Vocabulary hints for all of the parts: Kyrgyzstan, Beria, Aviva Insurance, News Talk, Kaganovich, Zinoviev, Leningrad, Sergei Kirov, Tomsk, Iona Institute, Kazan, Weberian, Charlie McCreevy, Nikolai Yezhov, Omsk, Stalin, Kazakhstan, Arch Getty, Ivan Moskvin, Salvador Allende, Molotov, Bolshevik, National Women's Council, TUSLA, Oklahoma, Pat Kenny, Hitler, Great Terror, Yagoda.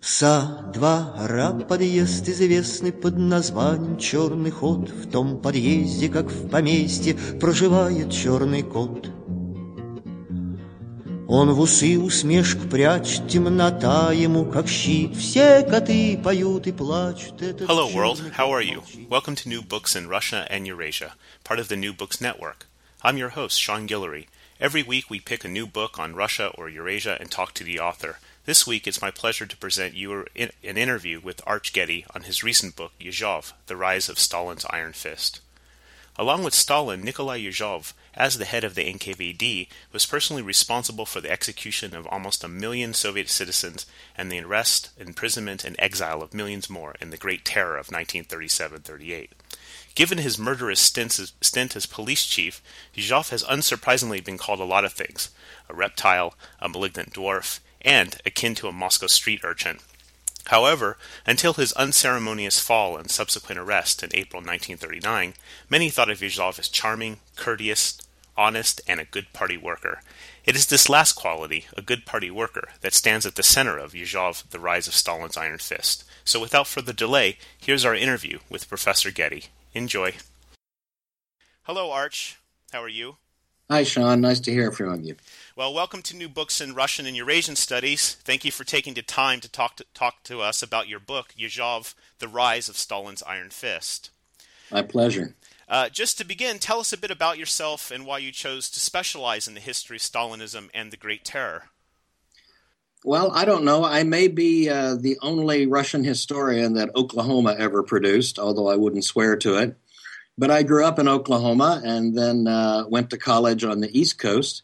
Со двора подъезд известный под названием «Черный ход». В том подъезде, как в поместье, проживает черный кот. Он в усы усмешку прячет, темнота ему как щит. Все коты поют и плачут. Hello, world. How are you? Welcome to New Books in Russia and Eurasia, part of the New Books Network. I'm your host, Sean Guillory. Every week we pick a new book on Russia or Eurasia and talk to the author. This week, it's my pleasure to present you an interview with Arch Getty on his recent book, Yezhov, The Rise of Stalin's Iron Fist. Along with Stalin, Nikolai Yezhov, as the head of the NKVD, was personally responsible for the execution of almost 1 million Soviet citizens and the arrest, imprisonment, and exile of millions more in the Great Terror of 1937-38. Given his murderous stint as police chief, Yezhov has unsurprisingly been called a lot of things: a reptile, a malignant dwarf, and akin to a Moscow street urchin. However, until his unceremonious fall and subsequent arrest in April 1939, many thought of Yezhov as charming, courteous, honest, and a good party worker. It is this last quality, a good party worker, that stands at the center of Yezhov, The Rise of Stalin's Iron Fist. So without further delay, here's our interview with Professor Getty. Enjoy. Hello, Arch. How are you? Hi, Sean. Nice to hear from you. Well, welcome to New Books in Russian and Eurasian Studies. Thank you for taking the time to talk to us about your book, Yezhov, The Rise of Stalin's Iron Fist. My pleasure. Just to begin, tell us a bit about yourself and why you chose to specialize in the history of Stalinism and the Great Terror. Well, I don't know. I may be the only Russian historian that Oklahoma ever produced, although I wouldn't swear to it. But I grew up in Oklahoma and then went to college on the East Coast.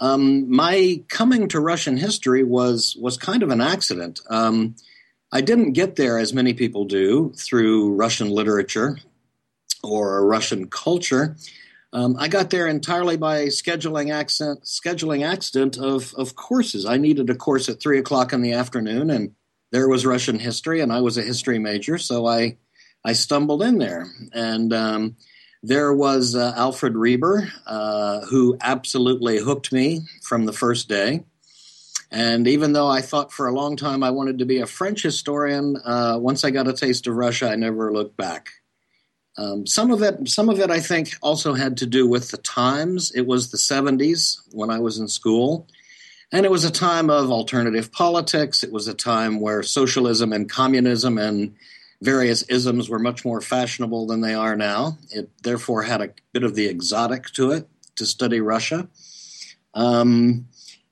My coming to Russian history was kind of an accident. I didn't get there, as many people do, through Russian literature or Russian culture. I got there entirely by scheduling accident of courses. I needed a course at 3 o'clock in the afternoon, and there was Russian history, and I was a history major, so I stumbled in there, and there was Alfred Reber, who absolutely hooked me from the first day. And even though I thought for a long time I wanted to be a French historian, once I got a taste of Russia, I never looked back. Some of it, I think, also had to do with the times. It was the 70s when I was in school, and it was a time of alternative politics. It was a time where socialism and communism and various isms were much more fashionable than they are now. It therefore had a bit of the exotic to it to study Russia.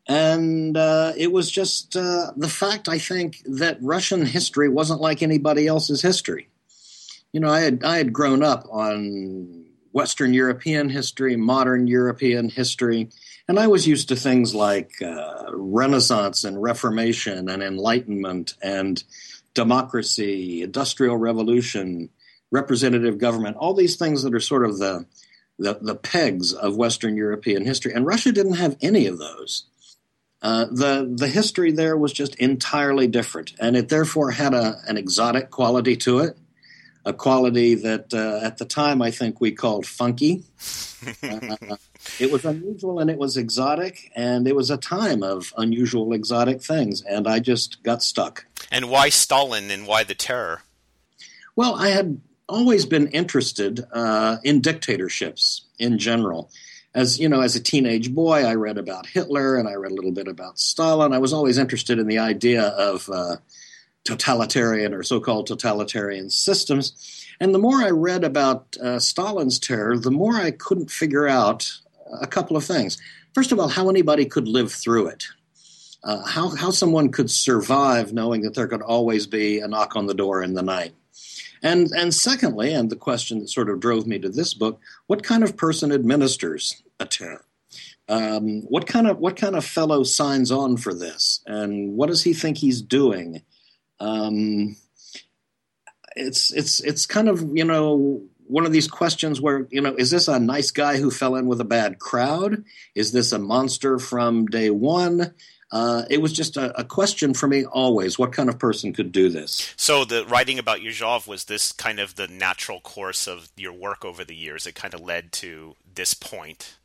It was just the fact, I think, that Russian history wasn't like anybody else's history. You know, I had grown up on Western European history, modern European history, and I was used to things like Renaissance and Reformation and Enlightenment and democracy, industrial revolution, representative government, all these things that are sort of the pegs of Western European history. And Russia didn't have any of those. The history there was just entirely different, and it therefore had an exotic quality to it, a quality that at the time I think we called funky. It was unusual and it was exotic, and it was a time of unusual exotic things, and I just got stuck. And why Stalin and why the terror? Well, I had always been interested in dictatorships in general. As you know, as a teenage boy, I read about Hitler and I read a little bit about Stalin. I was always interested in the idea of totalitarian or so-called totalitarian systems. And the more I read about Stalin's terror, the more I couldn't figure out a couple of things. First of all, how anybody could live through it. How someone could survive knowing that there could always be a knock on the door in the night. And secondly, and the question that sort of drove me to this book, what kind of person administers a terror? What kind of fellow signs on for this, and what does he think he's doing? It's kind of, you know, one of these questions where, you know, is this a nice guy who fell in with a bad crowd? Is this a monster from day one? It was just a question for me always, what kind of person could do this? So the writing about Yezhov, was this kind of the natural course of your work over the years? It kind of led to this point?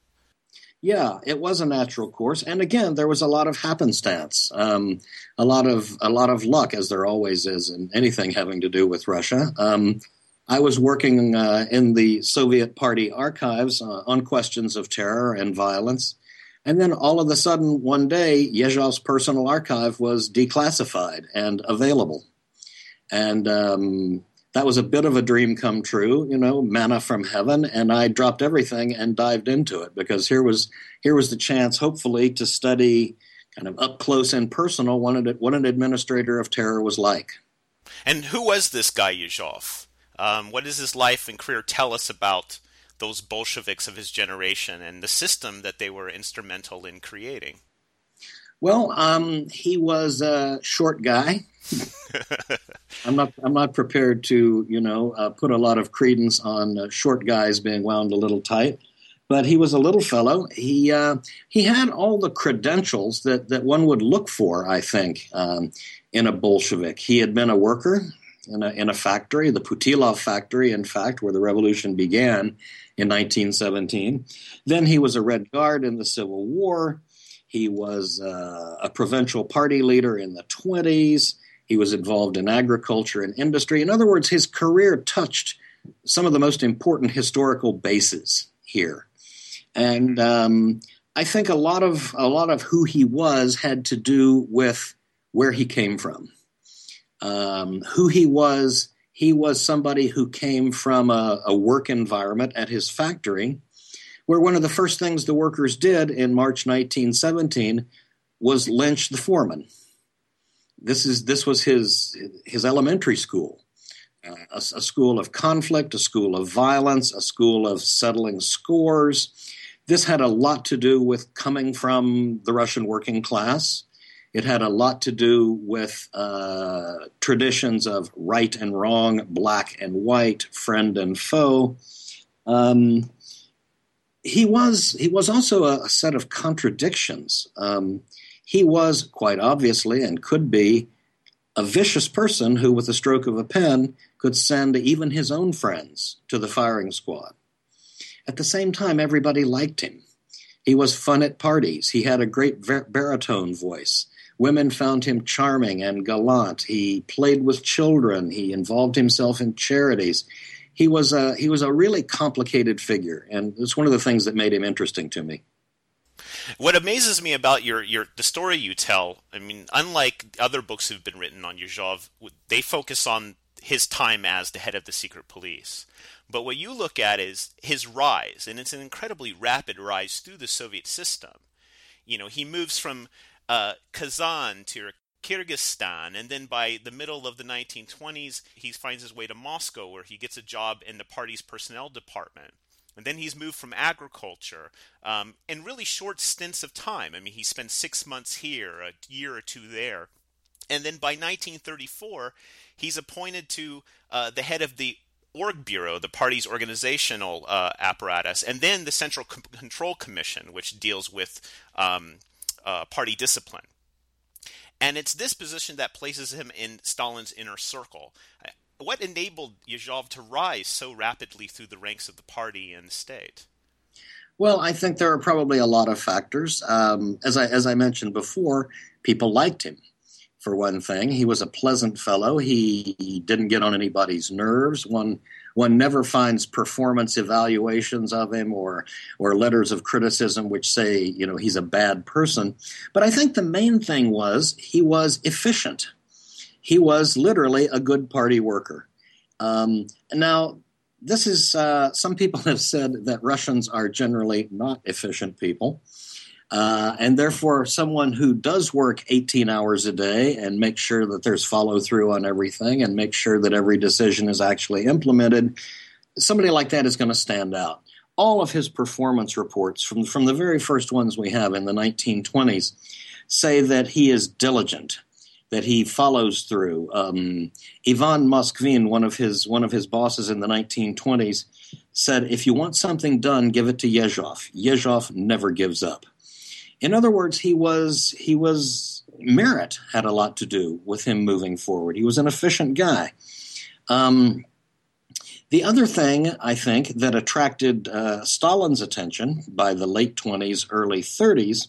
Yeah, it was a natural course, and again, there was a lot of happenstance, a lot of luck, as there always is in anything having to do with Russia. I was working in the Soviet Party archives on questions of terror and violence, and then all of a sudden, one day, Yezhov's personal archive was declassified and available, and that was a bit of a dream come true, you know, manna from heaven, and I dropped everything and dived into it, because here was the chance, hopefully, to study kind of up close and personal what an administrator of terror was like. And who was this guy Yezhov? What does his life and career tell us about those Bolsheviks of his generation and the system that they were instrumental in creating? Well, he was a short guy. I'm not prepared to, you know, put a lot of credence on short guys being wound a little tight. But he was a little fellow. He had all the credentials that one would look for, I think, in a Bolshevik. He had been a worker in a factory, the Putilov factory, in fact, where the revolution began in 1917. Then he was a Red Guard in the Civil War. He was a provincial party leader in the 1920s. He was involved in agriculture and industry. In other words, his career touched some of the most important historical bases here. And I think a lot of who he was had to do with where he came from. Who he was somebody who came from a work environment at his factory, where one of the first things the workers did in March 1917 was lynch the foreman. This was his elementary school, a school of conflict, a school of violence, a school of settling scores. This had a lot to do with coming from the Russian working class. It had a lot to do with traditions of right and wrong, black and white, friend and foe. He was also a set of contradictions. He was, quite obviously, and could be, a vicious person who, with a stroke of a pen, could send even his own friends to the firing squad. At the same time, everybody liked him. He was fun at parties. He had a great baritone voice. Women found him charming and gallant. He played with children. He involved himself in charities. He was a really complicated figure, and it's one of the things that made him interesting to me. What amazes me about the story you tell, I mean, unlike other books who've been written on Yezhov, they focus on his time as the head of the secret police. But what you look at is his rise, and it's an incredibly rapid rise through the Soviet system. You know, he moves from Kazan to Kyrgyzstan, and then by the middle of the 1920s, he finds his way to Moscow, where he gets a job in the party's personnel department. And then he's moved from agriculture in really short stints of time. I mean, he spent 6 months here, a year or two there. And then by 1934, he's appointed to the head of the Org Bureau, the party's organizational apparatus, and then the Central Control Commission, which deals with party discipline. And it's this position that places him in Stalin's inner circle. What enabled Yezhov to rise so rapidly through the ranks of the party and the state? Well, I think there are probably a lot of factors. As I mentioned before, people liked him, for one thing. He was a pleasant fellow. He didn't get on anybody's nerves. One never finds performance evaluations of him or letters of criticism which say, you know, he's a bad person. But I think the main thing was he was efficient. He was literally a good party worker. Now, this is some people have said that Russians are generally not efficient people, and therefore someone who does work 18 hours a day and make sure that there's follow-through on everything and make sure that every decision is actually implemented, somebody like that is going to stand out. all of his performance reports, from the very first ones we have in the 1920s, say that he is diligent, that he follows through. Ivan Moskvin, one of his bosses in the 1920s, said, "If you want something done, give it to Yezhov. Yezhov never gives up." In other words, he was merit had a lot to do with him moving forward. He was an efficient guy. The other thing, I think, that attracted Stalin's attention by the late 20s, early 30s,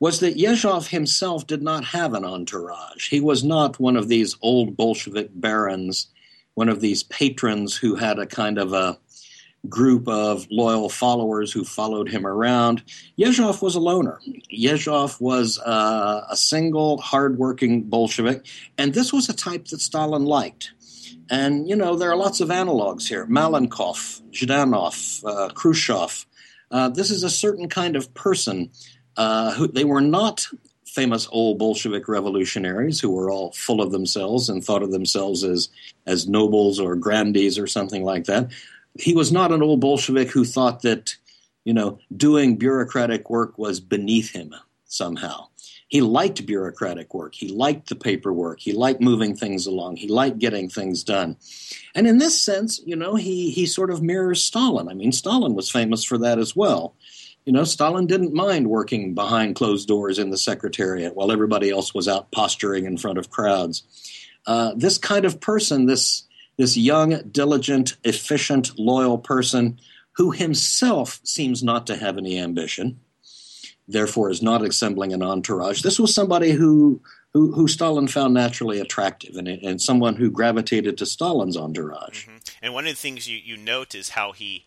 was that Yezhov himself did not have an entourage. He was not one of these old Bolshevik barons, one of these patrons who had a kind of a group of loyal followers who followed him around. Yezhov was a loner. Yezhov was a single, hardworking Bolshevik, and this was a type that Stalin liked. And, you know, there are lots of analogs here. Malenkov, Zhdanov, Khrushchev. This is a certain kind of person. Who they were not famous old Bolshevik revolutionaries who were all full of themselves and thought of themselves as nobles or grandees or something like that. He was not an old Bolshevik who thought that, you know, doing bureaucratic work was beneath him somehow. He liked bureaucratic work. He liked the paperwork. He liked moving things along. He liked getting things done. And in this sense, you know, he sort of mirrors Stalin. I mean, Stalin was famous for that as well. You know, Stalin didn't mind working behind closed doors in the Secretariat while everybody else was out posturing in front of crowds. This kind of person, this young, diligent, efficient, loyal person who himself seems not to have any ambition, therefore is not assembling an entourage, this was somebody who Stalin found naturally attractive and someone who gravitated to Stalin's entourage. Mm-hmm. And one of the things you note is how he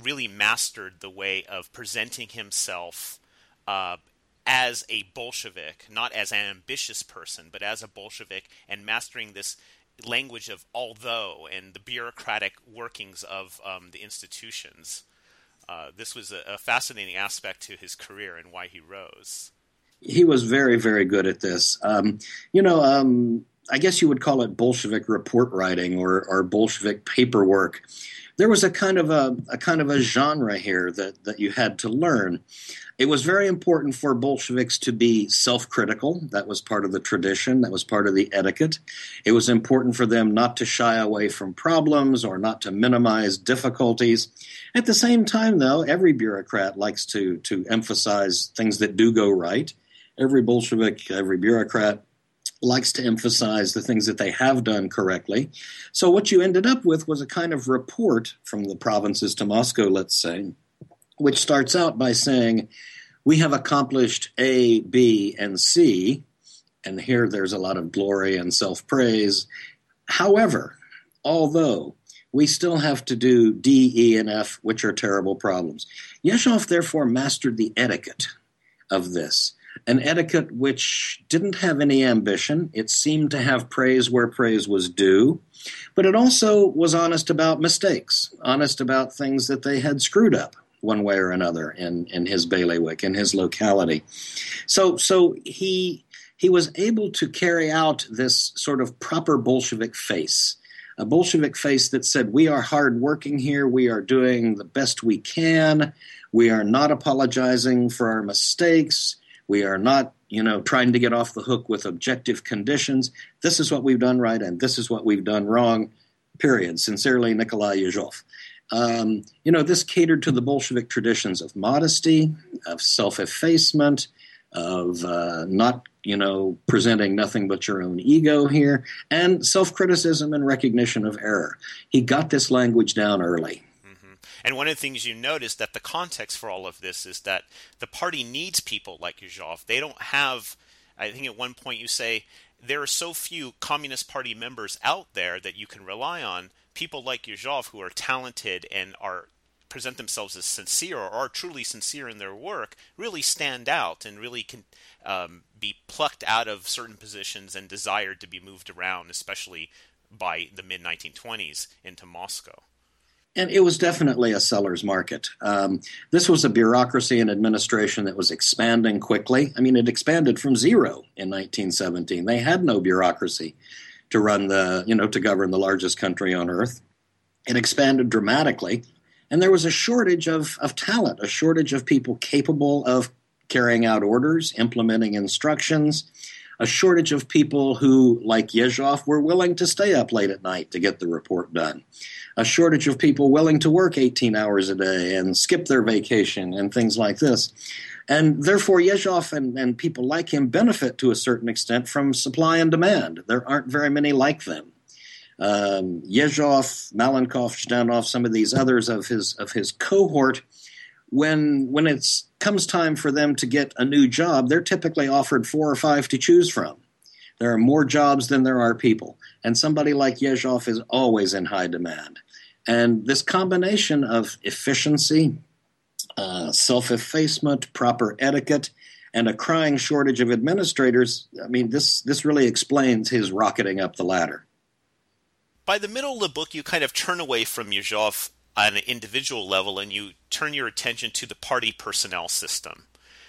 really mastered the way of presenting himself as a Bolshevik, not as an ambitious person, but as a Bolshevik, and mastering this language of although and the bureaucratic workings of the institutions. This was a fascinating aspect to his career and why he rose. He was very, very good at this. I guess you would call it Bolshevik report writing or Bolshevik paperwork. There was a kind of a genre here that you had to learn. It was very important for Bolsheviks to be self-critical. That was part of the tradition. That was part of the etiquette. It was important for them not to shy away from problems or not to minimize difficulties. At the same time, though, every bureaucrat likes to emphasize things that do go right. Every Bolshevik, every bureaucrat likes to emphasize the things that they have done correctly. So what you ended up with was a kind of report from the provinces to Moscow, let's say, which starts out by saying, we have accomplished A, B, and C, and here there's a lot of glory and self-praise. However, although we still have to do D, E, and F, which are terrible problems. Yezhov therefore mastered the etiquette of this. An etiquette which didn't have any ambition. It seemed to have praise where praise was due, but it also was honest about mistakes, honest about things that they had screwed up one way or another in his bailiwick, in his locality. So he was able to carry out this sort of proper Bolshevik face, a Bolshevik face that said, we are hardworking here, we are doing the best we can, we are not apologizing for our mistakes, we are not, you know, trying to get off the hook with objective conditions. This is what we've done right and this is what we've done wrong, period. Sincerely, Nikolai Yezhov. This catered to the Bolshevik traditions of modesty, of self-effacement, of not presenting nothing but your own ego here, and self-criticism and recognition of error. He got this language down early. And one of the things you notice that the context for all of this is that the party needs people like Yezhov. They don't have – I think at one point you say there are so few Communist Party members out there that you can rely on. People like Yezhov who are talented and are present themselves as sincere or are truly sincere in their work really stand out and really can be plucked out of certain positions and desired to be moved around, especially by the mid-1920s into Moscow. And it was definitely a seller's market. This was a bureaucracy and administration that was expanding quickly. I mean, it expanded from zero in 1917. They had no bureaucracy to govern the largest country on earth. It expanded dramatically. And there was a shortage of talent, a shortage of people capable of carrying out orders, implementing instructions, a shortage of people who, like Yezhov, were willing to stay up late at night to get the report done, a shortage of people willing to work 18 hours a day and skip their vacation and things like this. And therefore, Yezhov and people like him benefit to a certain extent from supply and demand. There aren't very many like them. Yezhov, Malenkov, Zhdanov, some of these others of his cohort, when it comes time for them to get a new job, they're typically offered 4 or 5 to choose from. There are more jobs than there are people. And somebody like Yezhov is always in high demand. And this combination of efficiency, self-effacement, proper etiquette, and a crying shortage of administrators, I mean, this really explains his rocketing up the ladder. By the middle of the book, you kind of turn away from Yezhov on an individual level, and you turn your attention to the party personnel system.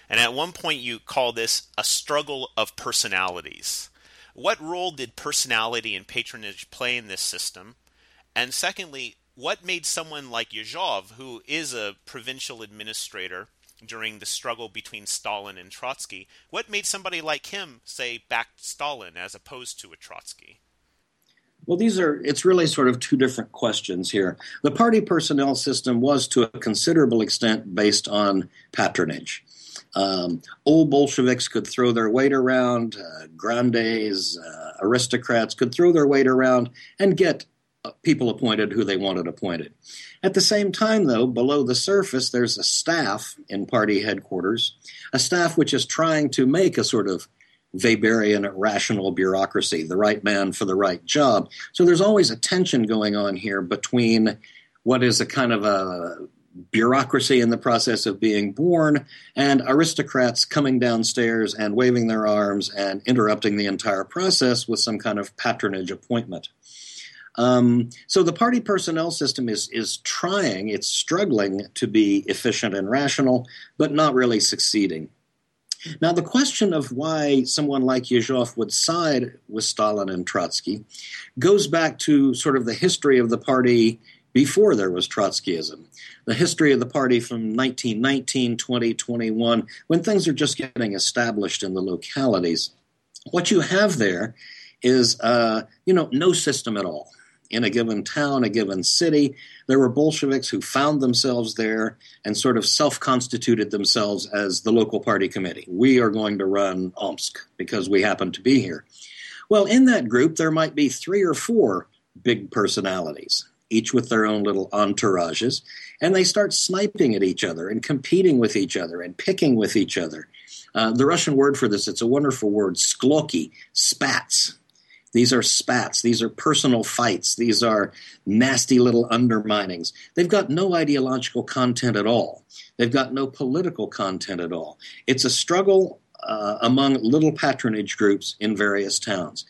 And at one point, you call this a struggle of personalities. What role did personality and patronage play in this system? And secondly, what made someone like Yezhov, who is a provincial administrator during the struggle between Stalin and Trotsky, what made somebody like him, say, back Stalin as opposed to a Trotsky? Well, it's really sort of two different questions here. The party personnel system was to a considerable extent based on patronage. Old Bolsheviks could throw their weight around, grandes, aristocrats could throw their weight around and get people appointed who they wanted appointed. At the same time, though, below the surface, there's a staff in party headquarters, a staff which is trying to make a sort of Weberian rational bureaucracy, the right man for the right job. So there's always a tension going on here between what is a kind of a bureaucracy in the process of being born and aristocrats coming downstairs and waving their arms and interrupting the entire process with some kind of patronage appointment. So the party personnel system is trying, it's struggling to be efficient and rational, but not really succeeding. Now, the question of why someone like Yezhov would side with Stalin and Trotsky goes back to sort of the history of the party before there was Trotskyism, the history of the party from 1919, 20, 21, when things are just getting established in the localities. What you have there is, no system at all. In a given town, a given city, there were Bolsheviks who found themselves there and sort of self-constituted themselves as the local party committee. We are going to run Omsk because we happen to be here. Well, in that group, there might be 3 or 4 big personalities, each with their own little entourages, and they start sniping at each other and competing with each other and picking with each other. The Russian word for this, it's a wonderful word, skloki, spats. These are spats. These are personal fights. These are nasty little underminings. They've got no ideological content at all. They've got no political content at all. It's a struggle among little patronage groups in various towns.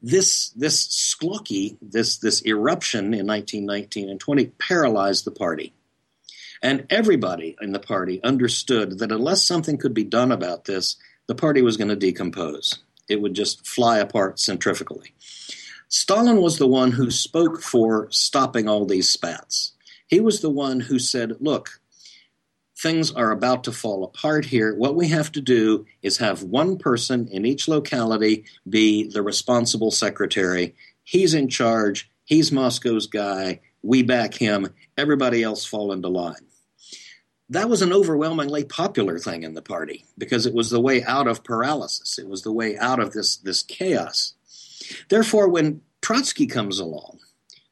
This skloki, this eruption in 1919 and 20 paralyzed the party. And everybody in the party understood that unless something could be done about this, the party was going to decompose. It would just fly apart centrifugally. Stalin was the one who spoke for stopping all these spats. He was the one who said, look, things are about to fall apart here. What we have to do is have one person in each locality be the responsible secretary. He's in charge. He's Moscow's guy. We back him. Everybody else fall into line. That was an overwhelmingly popular thing in the party because it was the way out of paralysis. It was the way out of this chaos. Therefore, when Trotsky comes along,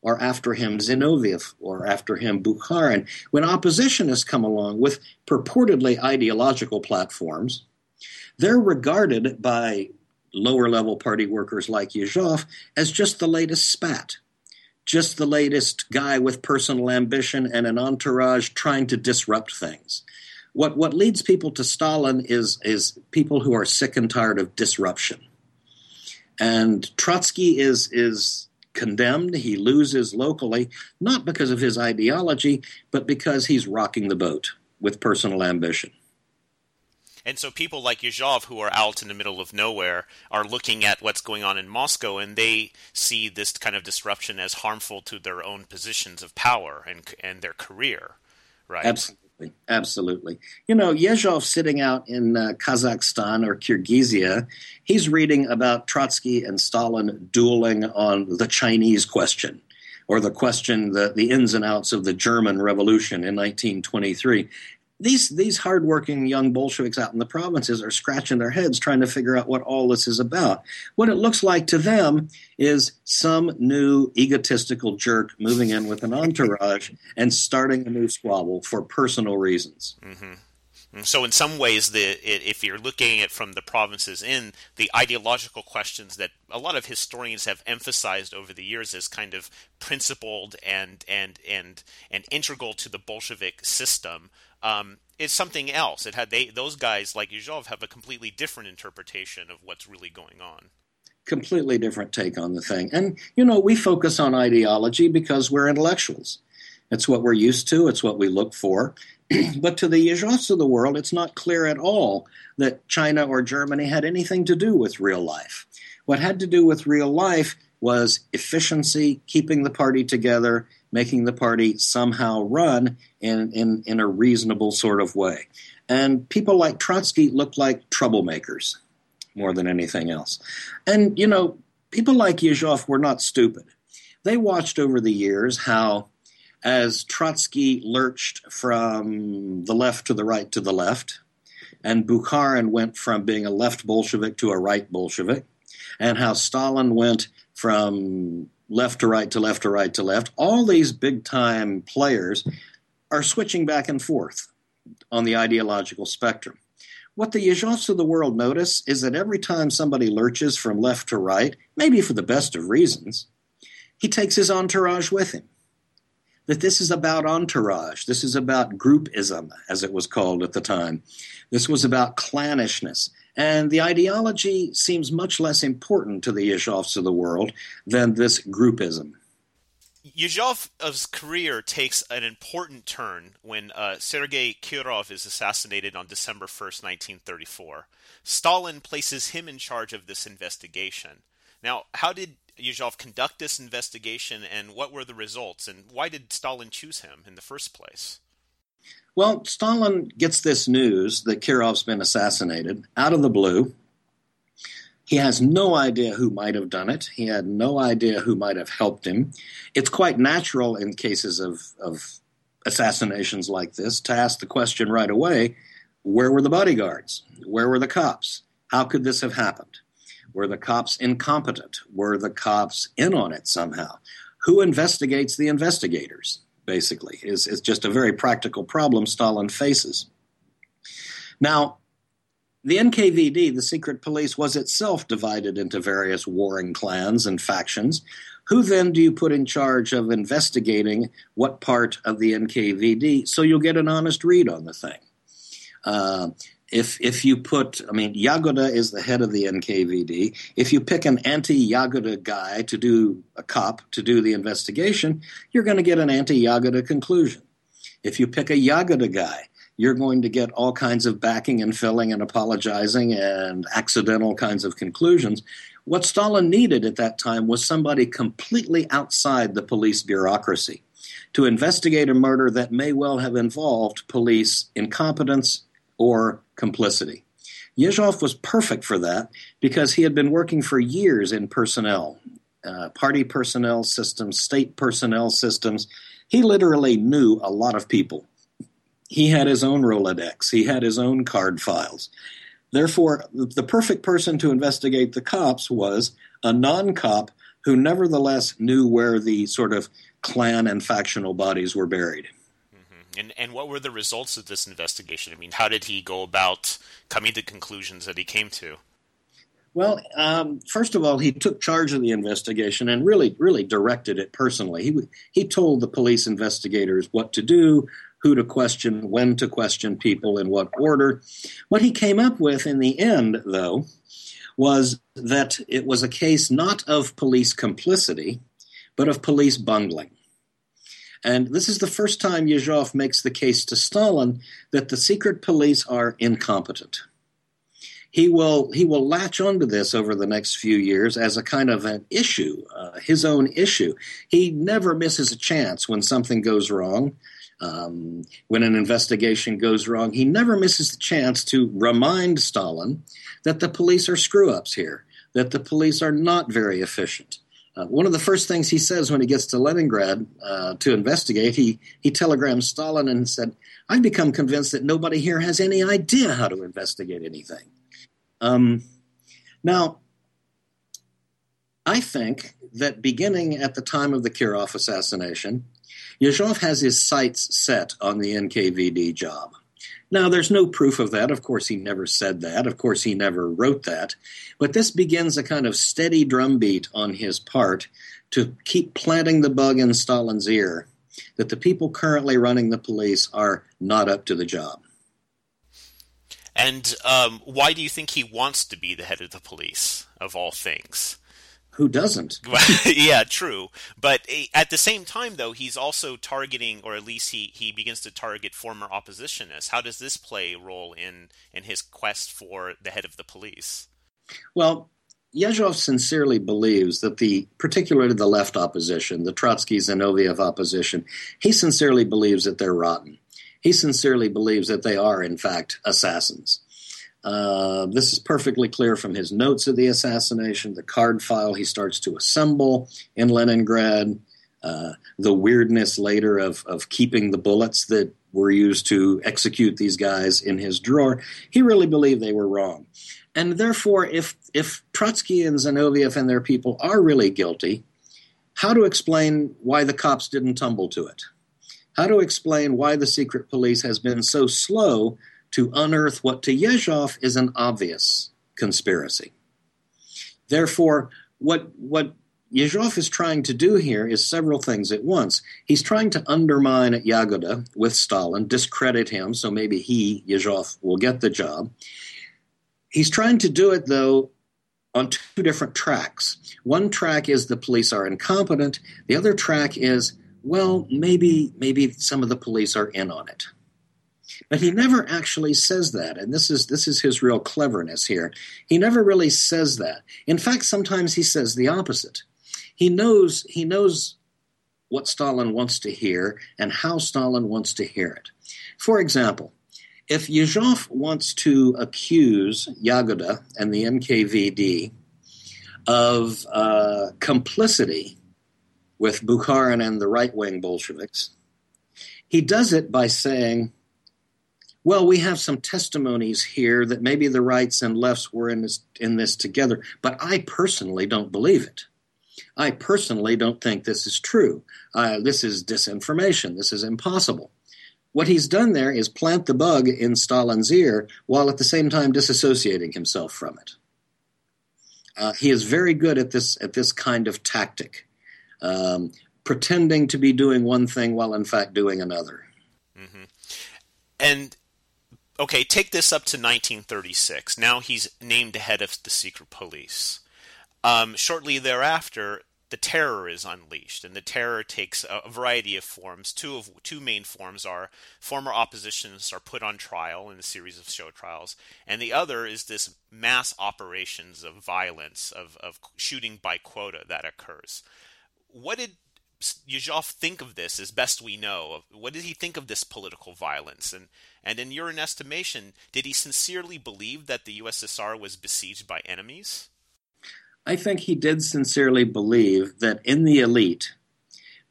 or after him Zinoviev, or after him Bukharin, when oppositionists come along with purportedly ideological platforms, they're regarded by lower-level party workers like Yezhov as just the latest spat. Just the latest guy with personal ambition and an entourage trying to disrupt things. What leads people to Stalin is people who are sick and tired of disruption. And Trotsky is condemned. He loses locally, not because of his ideology, but because he's rocking the boat with personal ambition. And so people like Yezhov, who are out in the middle of nowhere, are looking at what's going on in Moscow, and they see this kind of disruption as harmful to their own positions of power and their career, right? Absolutely. You know, Yezhov sitting out in Kazakhstan or Kyrgyzia, he's reading about Trotsky and Stalin dueling on the Chinese question, or the question, the ins and outs of the German Revolution in 1923. These hardworking young Bolsheviks out in the provinces are scratching their heads trying to figure out what all this is about. What it looks like to them is some new egotistical jerk moving in with an entourage and starting a new squabble for personal reasons. Mm-hmm. So in some ways, if you're looking at it from the provinces in, the ideological questions that a lot of historians have emphasized over the years as kind of principled and integral to the Bolshevik system is something else. Those guys like Yezhov have a completely different interpretation of what's really going on. Completely different take on the thing. And, you know, we focus on ideology because we're intellectuals. It's what we're used to. It's what we look for. But to the Yezhovs of the world, it's not clear at all that China or Germany had anything to do with real life. What had to do with real life was efficiency, keeping the party together, making the party somehow run in a reasonable sort of way. And people like Trotsky looked like troublemakers more than anything else. And, you know, people like Yezhov were not stupid. They watched over the years how, as Trotsky lurched from the left to the right to the left, and Bukharin went from being a left Bolshevik to a right Bolshevik, and how Stalin went from left to right to left to right to left, all these big-time players are switching back and forth on the ideological spectrum. What the Yezhovs of the world notice is that every time somebody lurches from left to right, maybe for the best of reasons, he takes his entourage with him. That this is about entourage. This is about groupism, as it was called at the time. This was about clannishness. And the ideology seems much less important to the Yezhovs of the world than this groupism. Yezhov's career takes an important turn when Sergei Kirov is assassinated on December 1st, 1934. Stalin places him in charge of this investigation. Now, how did Yezhov conduct this investigation, and what were the results, and why did Stalin choose him in the first place? Well, Stalin gets this news that Kirov's been assassinated out of the blue. He has no idea who might have done it. He had no idea who might have helped him. It's quite natural in cases of assassinations like this to ask the question right away, where were the bodyguards? Where were the cops? How could this have happened? Were the cops incompetent? Were the cops in on it somehow? Who investigates the investigators, basically? It's just a very practical problem Stalin faces. Now, the NKVD, the secret police, was itself divided into various warring clans and factions. Who then do you put in charge of investigating what part of the NKVD so you'll get an honest read on the thing? If you put, Yagoda is the head of the NKVD. If you pick an anti-Yagoda guy to do the investigation, you're going to get an anti-Yagoda conclusion. If you pick a Yagoda guy, you're going to get all kinds of backing and filling and apologizing and accidental kinds of conclusions. What Stalin needed at that time was somebody completely outside the police bureaucracy to investigate a murder that may well have involved police incompetence or complicity. Yezhov was perfect for that because he had been working for years in personnel, party personnel systems, state personnel systems. He literally knew a lot of people. He had his own Rolodex. He had his own card files. Therefore, the perfect person to investigate the cops was a non-cop who nevertheless knew where the sort of clan and factional bodies were buried. And what were the results of this investigation? How did he go about coming to conclusions that he came to? Well, first of all, he took charge of the investigation and really, really directed it personally. He told the police investigators what to do, who to question, when to question people, in what order. What he came up with in the end, though, was that it was a case not of police complicity, but of police bungling. And this is the first time Yezhov makes the case to Stalin that the secret police are incompetent. he will latch onto this over the next few years as a kind of an issue, his own issue. He never misses a chance when something goes wrong. When an investigation goes wrong, he never misses the chance to remind Stalin that the police are screw-ups here, that the police are not very efficient. One of the first things he says when he gets to Leningrad to investigate, he telegrams Stalin and said, "I've become convinced that nobody here has any idea how to investigate anything." Now, I think that beginning at the time of the Kirov assassination, Yezhov has his sights set on the NKVD job. Now, there's no proof of that. Of course, he never said that. Of course, he never wrote that. But this begins a kind of steady drumbeat on his part to keep planting the bug in Stalin's ear that the people currently running the police are not up to the job. And why do you think he wants to be the head of the police, of all things? Who doesn't? Yeah, true. But at the same time, though, he's also targeting, or at least he begins to target former oppositionists. How does this play a role in his quest for the head of the police? Well, Yezhov sincerely believes that particularly the left opposition, the Trotsky Zinoviev opposition, he sincerely believes that they're rotten. He sincerely believes that they are, in fact, assassins. This is perfectly clear from his notes of the assassination, the card file he starts to assemble in Leningrad, the weirdness later of keeping the bullets that were used to execute these guys in his drawer. He really believed they were wrong. And therefore, if Trotsky and Zinoviev and their people are really guilty, how to explain why the cops didn't tumble to it? How to explain why the secret police has been so slow to unearth what to Yezhov is an obvious conspiracy. Therefore, what Yezhov is trying to do here is several things at once. He's trying to undermine Yagoda with Stalin, discredit him, so maybe he, Yezhov, will get the job. He's trying to do it, though, on two different tracks. One track is the police are incompetent. The other track is, well, maybe some of the police are in on it. But he never actually says that, and this is his real cleverness here. He never really says that. In fact, sometimes he says the opposite. He knows what Stalin wants to hear and how Stalin wants to hear it. For example, if Yezhov wants to accuse Yagoda and the NKVD of complicity with Bukharin and the right-wing Bolsheviks, he does it by saying, well, we have some testimonies here that maybe the rights and lefts were in this together, but I personally don't believe it. I personally don't think this is true. This is disinformation. This is impossible. What he's done there is plant the bug in Stalin's ear while at the same time disassociating himself from it. He is very good at this kind of tactic, pretending to be doing one thing while in fact doing another. Mm-hmm. And okay, take this up to 1936. Now he's named head of the secret police. Shortly thereafter, the terror is unleashed, and the terror takes a variety of forms. Two main forms are former oppositionists are put on trial in a series of show trials, and the other is this mass operations of violence, of shooting by quota that occurs. What did Yezhov think of this, as best we know? What did he think of this political violence? And in your estimation, did he sincerely believe that the USSR was besieged by enemies? I think he did sincerely believe that in the elite,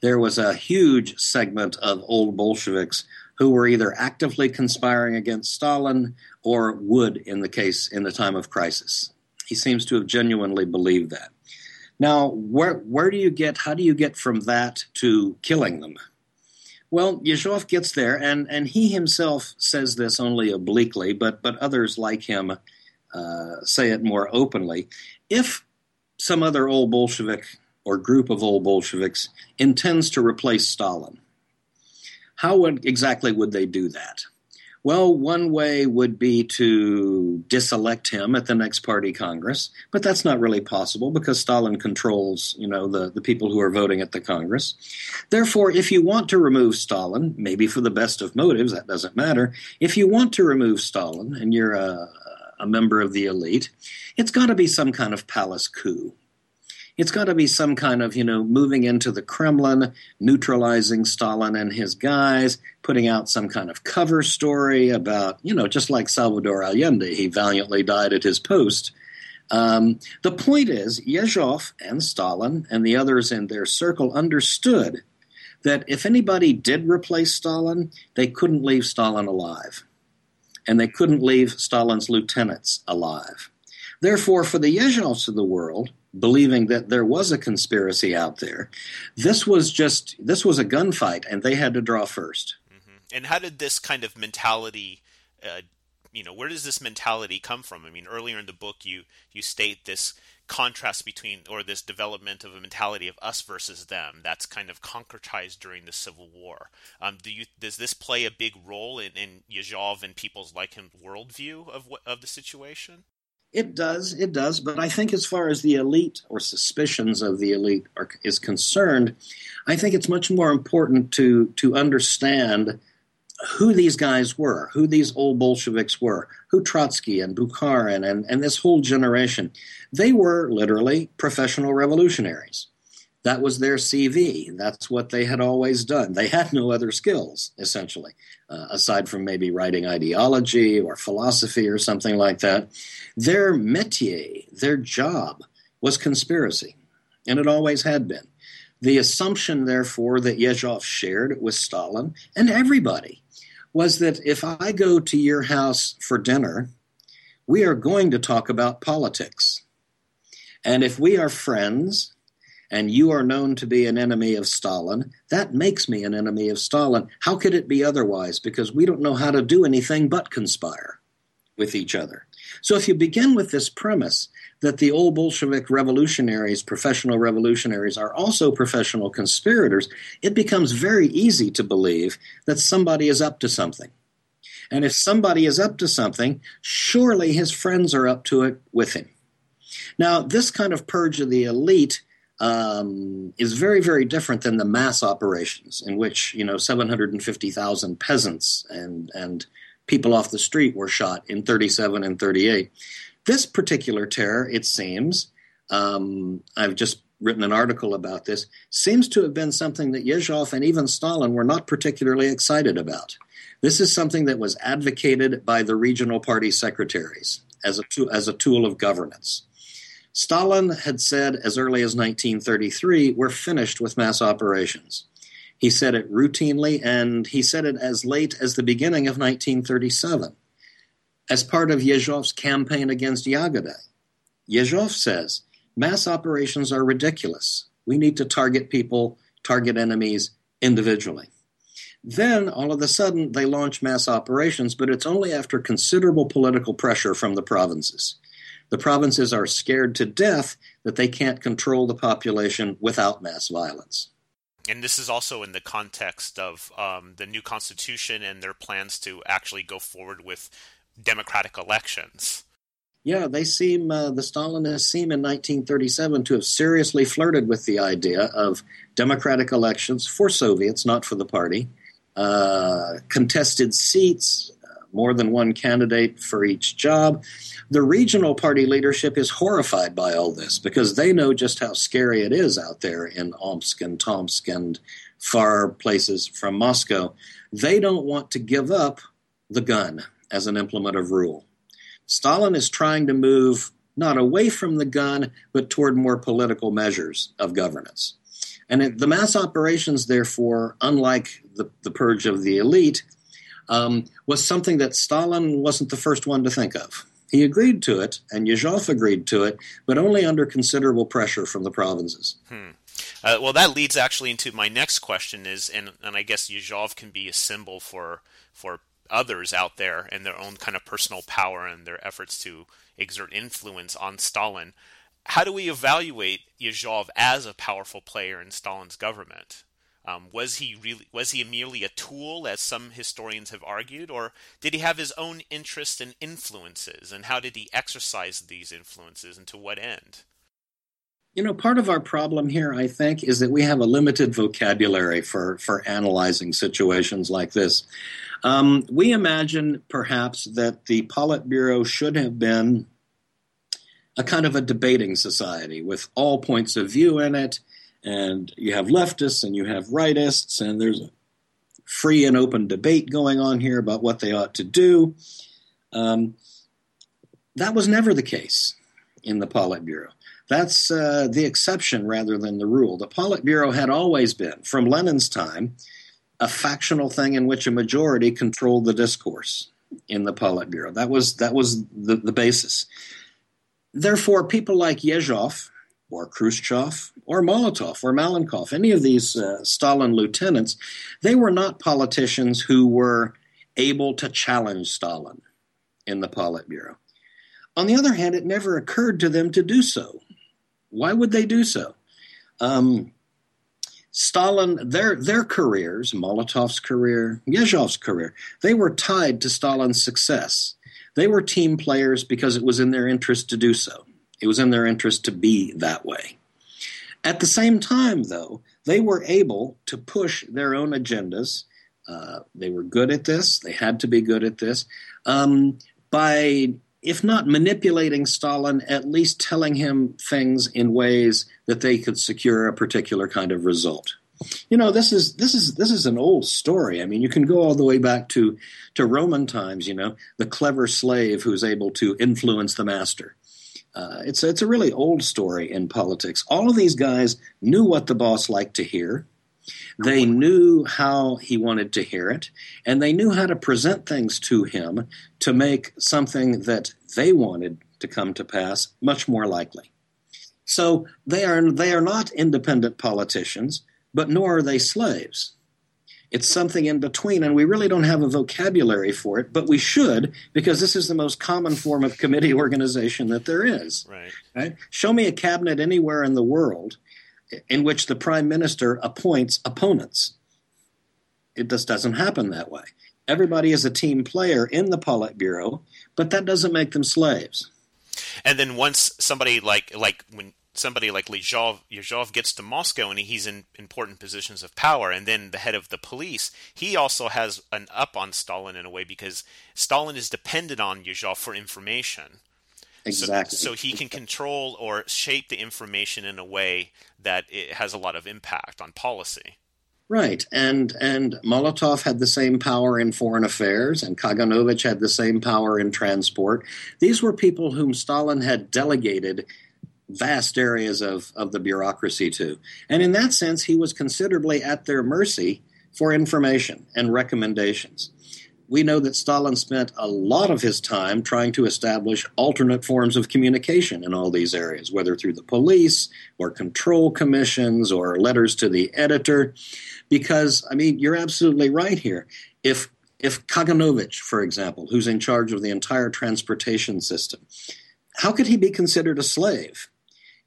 there was a huge segment of old Bolsheviks who were either actively conspiring against Stalin or would in the time of crisis. He seems to have genuinely believed that. Now, how do you get from that to killing them? Well, Yezhov gets there, and he himself says this only obliquely, but others like him say it more openly. If some other old Bolshevik or group of old Bolsheviks intends to replace Stalin, how exactly would they do that? Well, one way would be to diselect him at the next party Congress, but that's not really possible because Stalin controls, the people who are voting at the Congress. Therefore, if you want to remove Stalin, maybe for the best of motives, that doesn't matter. If you want to remove Stalin and you're a a member of the elite, it's got to be some kind of palace coup. It's got to be some kind of, moving into the Kremlin, neutralizing Stalin and his guys, putting out some kind of cover story about, just like Salvador Allende, he valiantly died at his post. The point is, Yezhov and Stalin and the others in their circle understood that if anybody did replace Stalin, they couldn't leave Stalin alive. And they couldn't leave Stalin's lieutenants alive. Therefore, for the Yezhovs of the world, believing that there was a conspiracy out there, this was a gunfight, and they had to draw first. Mm-hmm. And how did this kind of mentality, where does this mentality come from? I mean, earlier in the book, you state this contrast between, or this development of a mentality of us versus them that's kind of concretized during the Civil War. Does this play a big role in Yezhov and people's like him worldview of the situation? It does, but I think as far as the elite or suspicions of the elite is concerned, I think it's much more important to understand who these guys were, who these old Bolsheviks were, who Trotsky and Bukharin and this whole generation. They were literally professional revolutionaries. That was their CV. That's what they had always done. They had no other skills, essentially, aside from maybe writing ideology or philosophy or something like that. Their métier, their job, was conspiracy, and it always had been. The assumption, therefore, that Yezhov shared with Stalin and everybody was that if I go to your house for dinner, we are going to talk about politics. And if we are friends and you are known to be an enemy of Stalin, that makes me an enemy of Stalin. How could it be otherwise? Because we don't know how to do anything but conspire with each other. So if you begin with this premise that the old Bolshevik revolutionaries, professional revolutionaries, are also professional conspirators, it becomes very easy to believe that somebody is up to something. And if somebody is up to something, surely his friends are up to it with him. Now, this kind of purge of the elite is very, very different than the mass operations in which, 750,000 peasants and people off the street were shot in 37 and 38. This particular terror, it seems, I've just written an article about this, seems to have been something that Yezhov and even Stalin were not particularly excited about. This is something that was advocated by the regional party secretaries as a tool of governance. Stalin had said as early as 1933, we're finished with mass operations. He said it routinely, and he said it as late as the beginning of 1937. As part of Yezhov's campaign against Yagoda, Yezhov says, mass operations are ridiculous. We need to target people, target enemies individually. Then, all of a sudden, they launch mass operations, but it's only after considerable political pressure from the provinces. The provinces are scared to death that they can't control the population without mass violence. And this is also in the context of the new constitution and their plans to actually go forward with democratic elections. Yeah, they seem, the Stalinists seem in 1937 to have seriously flirted with the idea of democratic elections for Soviets, not for the party, contested seats, more than one candidate for each job. The regional party leadership is horrified by all this because they know just how scary it is out there in Omsk and Tomsk and far places from Moscow. They don't want to give up the gun as an implement of rule. Stalin is trying to move not away from the gun, but toward more political measures of governance. And the mass operations, therefore, unlike the purge of the elite, was something that Stalin wasn't the first one to think of. He agreed to it, and Yezhov agreed to it, but only under considerable pressure from the provinces. Well, that leads actually into my next question is, and I guess Yezhov can be a symbol for others out there and their own kind of personal power and their efforts to exert influence on Stalin. How do we evaluate Yezhov as a powerful player in Stalin's government? Was he merely a tool, as some historians have argued, or did he have his own interests and influences? And how did he exercise these influences, and to what end? You know, part of our problem here, I think, is that we have a limited vocabulary for analyzing situations like this. We imagine, perhaps, that the Politburo should have been a kind of a debating society with all points of view in it, and you have leftists and you have rightists, and there's a free and open debate going on here about what they ought to do. That was never the case in the Politburo. That's the exception rather than the rule. The Politburo had always been, from Lenin's time, a factional thing in which a majority controlled the discourse in the Politburo. That was the basis. Therefore, people like Yezhov or Khrushchev or Molotov or Malenkov, any of these Stalin lieutenants, they were not politicians who were able to challenge Stalin in the Politburo. On the other hand, it never occurred to them to do so. Why would they do so? Stalin, their careers, Molotov's career, Yezhov's career, they were tied to Stalin's success. They were team players because it was in their interest to do so. It was in their interest to be that way. At the same time, though, they were able to push their own agendas. They were good at this. They had to be good at this. By... if not manipulating Stalin, at least telling him things in ways that they could secure a particular kind of result. You know, this is an old story. I mean, you can go all the way back to Roman times, you know, the clever slave who's able to influence the master. It's a really old story in politics. All of these guys knew what the boss liked to hear. They knew how he wanted to hear it, and they knew how to present things to him to make something that they wanted to come to pass much more likely. So they are not independent politicians, but nor are they slaves. It's something in between, and we really don't have a vocabulary for it, but we should, because this is the most common form of committee organization that there is. Right? Show me a cabinet anywhere in the world in which the prime minister appoints opponents. It just doesn't happen that way. Everybody is a team player in the Politburo, but that doesn't make them slaves. And then once somebody like Yezhov gets to Moscow and he's in important positions of power, and then the head of the police, he also has an up on Stalin in a way because Stalin is dependent on Yezhov for information. Exactly. So he can control or shape the information in a way that it has a lot of impact on policy. Right. And Molotov had the same power in foreign affairs, and Kaganovich had the same power in transport. These were people whom Stalin had delegated vast areas of the bureaucracy to. And in that sense, he was considerably at their mercy for information and recommendations. We know that Stalin spent a lot of his time trying to establish alternate forms of communication in all these areas, whether through the police or control commissions or letters to the editor. Because, I mean, you're absolutely right here. If Kaganovich, for example, who's in charge of the entire transportation system, how could he be considered a slave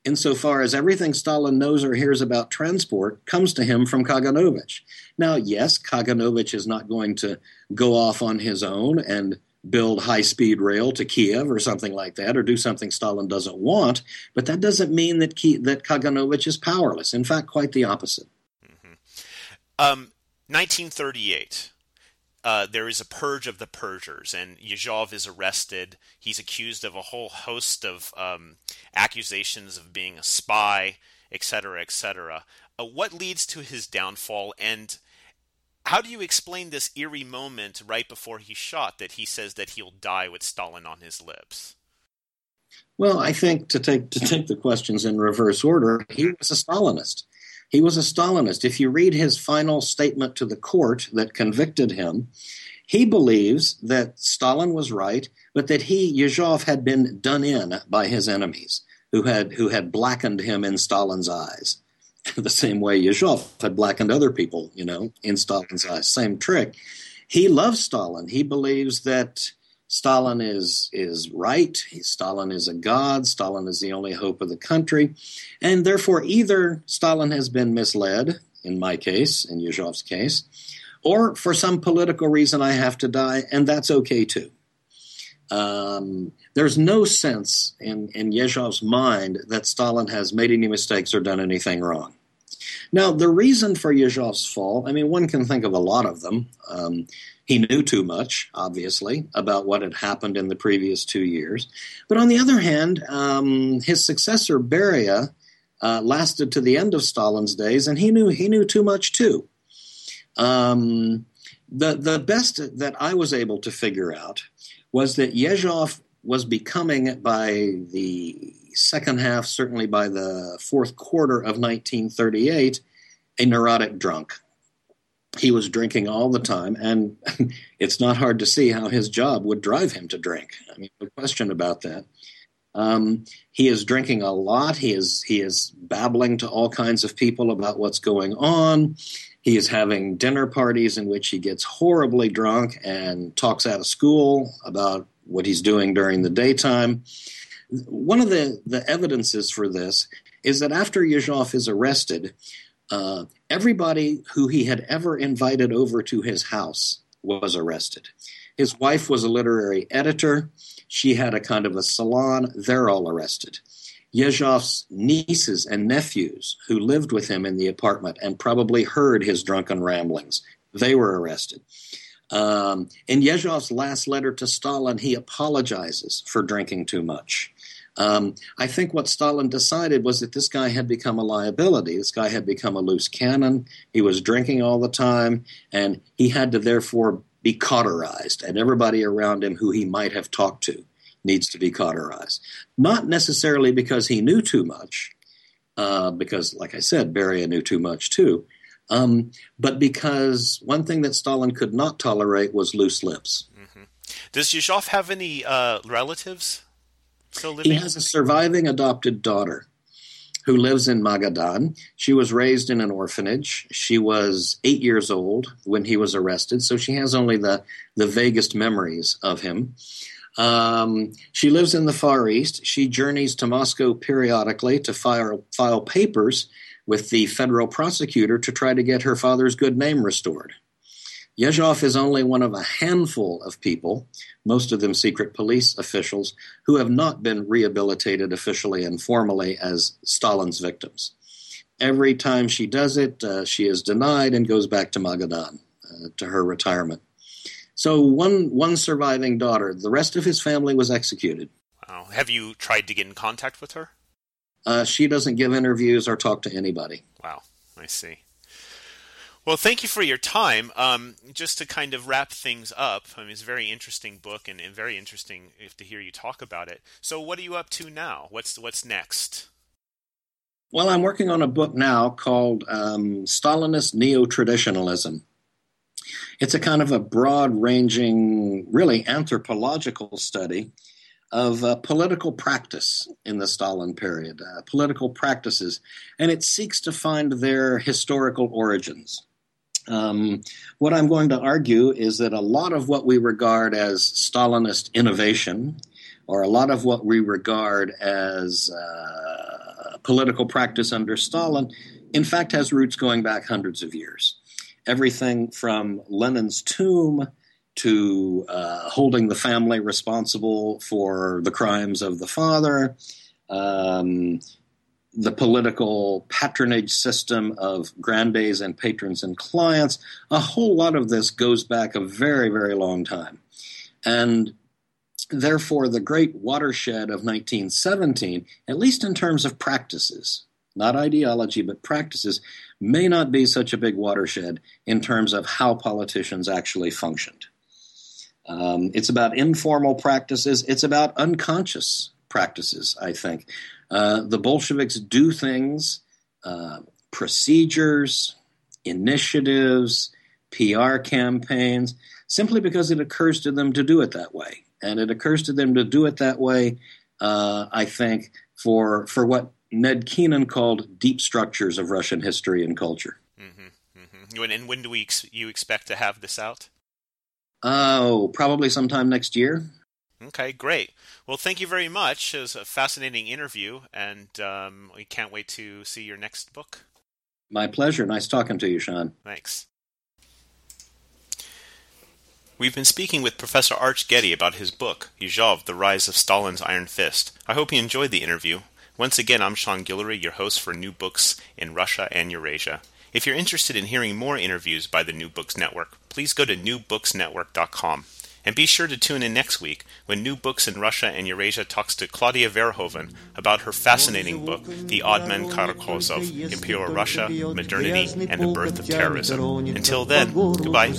insofar as everything Stalin knows or hears about transport comes to him from Kaganovich? Now, yes, Kaganovich is not going to go off on his own and build high-speed rail to Kiev or something like that, or do something Stalin doesn't want, but that doesn't mean that Kaganovich is powerless. In fact, quite the opposite. Mm-hmm. 1938. There is a purge of the purgers, and Yezhov is arrested. He's accused of a whole host of accusations of being a spy, etc., etc. What leads to his downfall, and how do you explain this eerie moment right before he's shot that he says that he'll die with Stalin on his lips? Well, I think to take the questions in reverse order, he was a Stalinist. He was a Stalinist. If you read his final statement to the court that convicted him, he believes that Stalin was right, but that he, Yezhov, had been done in by his enemies, who had blackened him in Stalin's eyes, the same way Yezhov had blackened other people, you know, in Stalin's eyes. Same trick. He loves Stalin. He believes that Stalin is right. Stalin is a god. Stalin is the only hope of the country. And therefore, either Stalin has been misled, in my case, in Yezhov's case, or for some political reason I have to die, and that's okay too. There's no sense in Yezhov's mind that Stalin has made any mistakes or done anything wrong. Now, the reason for Yezhov's fall, I mean, one can think of a lot of them. He knew too much, obviously, about what had happened in the previous 2 years. But on the other hand, his successor, Beria, lasted to the end of Stalin's days, and he knew too much, too. The best that I was able to figure out was that Yezhov was becoming, by the second half, certainly by the fourth quarter of 1938, a neurotic drunk. He was drinking all the time, and it's not hard to see how his job would drive him to drink. I mean, no question about that. He is drinking a lot. He is babbling to all kinds of people about what's going on. He is having dinner parties in which he gets horribly drunk and talks out of school about what he's doing during the daytime. One of the evidences for this is that after Yezhov is arrested, everybody who he had ever invited over to his house was arrested. His wife was a literary editor. She had a kind of a salon. They're all arrested. Yezhov's nieces and nephews who lived with him in the apartment and probably heard his drunken ramblings, they were arrested. In Yezhov's last letter to Stalin, he apologizes for drinking too much. I think what Stalin decided was that this guy had become a liability. This guy had become a loose cannon. He was drinking all the time, and he had to therefore be cauterized, and everybody around him who he might have talked to needs to be cauterized. Not necessarily because he knew too much, because, like I said, Beria knew too much too, but because one thing that Stalin could not tolerate was loose lips. Mm-hmm. Does Yezhov have any relatives still living? He has a surviving adopted daughter who lives in Magadan. She was raised in an orphanage. She was 8 years old when he was arrested, so she has only the vaguest memories of him. She lives in the Far East. She journeys to Moscow periodically to file papers with the federal prosecutor to try to get her father's good name restored. Yezhov is only one of a handful of people, most of them secret police officials, who have not been rehabilitated officially and formally as Stalin's victims. Every time she does it, she is denied and goes back to Magadan, to her retirement. So one surviving daughter. The rest of his family was executed. Wow. Have you tried to get in contact with her? She doesn't give interviews or talk to anybody. Wow, I see. Well, thank you for your time. Just to kind of wrap things up, I mean, it's a very interesting book and very interesting to hear you talk about it. So what are you up to now? What's next? Well, I'm working on a book now called Stalinist Neo-Traditionalism. It's a kind of a broad-ranging, really anthropological study of political practice in the Stalin period, political practices, and it seeks to find their historical origins. What I'm going to argue is that a lot of what we regard as Stalinist innovation, or a lot of what we regard as political practice under Stalin, in fact has roots going back hundreds of years. Everything from Lenin's tomb to holding the family responsible for the crimes of the father, the political patronage system of grandees and patrons and clients. A whole lot of this goes back a very, very long time. And therefore, the great watershed of 1917, at least in terms of practices, not ideology, but practices, may not be such a big watershed in terms of how politicians actually functioned. It's about informal practices. It's about unconscious practices, I think. The Bolsheviks do things, procedures, initiatives, PR campaigns, simply because it occurs to them to do it that way. And it occurs to them to do it that way, I think, for what Ned Keenan called deep structures of Russian history and culture. Mm-hmm, mm-hmm. And when do you expect to have this out? Oh, probably sometime next year. Okay, great. Well, thank you very much. It was a fascinating interview, and we can't wait to see your next book. My pleasure. Nice talking to you, Sean. Thanks. We've been speaking with Professor Arch Getty about his book, Yezhov, The Rise of Stalin's Iron Fist. I hope you enjoyed the interview. Once again, I'm Sean Guillory, your host for New Books in Russia and Eurasia. If you're interested in hearing more interviews by the New Books Network, please go to newbooksnetwork.com. And be sure to tune in next week when New Books in Russia and Eurasia talks to Claudia Verhoeven about her fascinating book, The Oddman Karakolzov, Imperial Russia, Modernity, and the Birth of Terrorism. Until then, goodbye.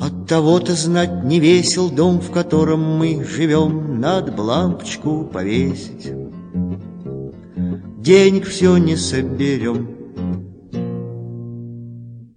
От того-то знать не весел дом, в котором мы живем, надо бы лампочку повесить. Денег все не соберем.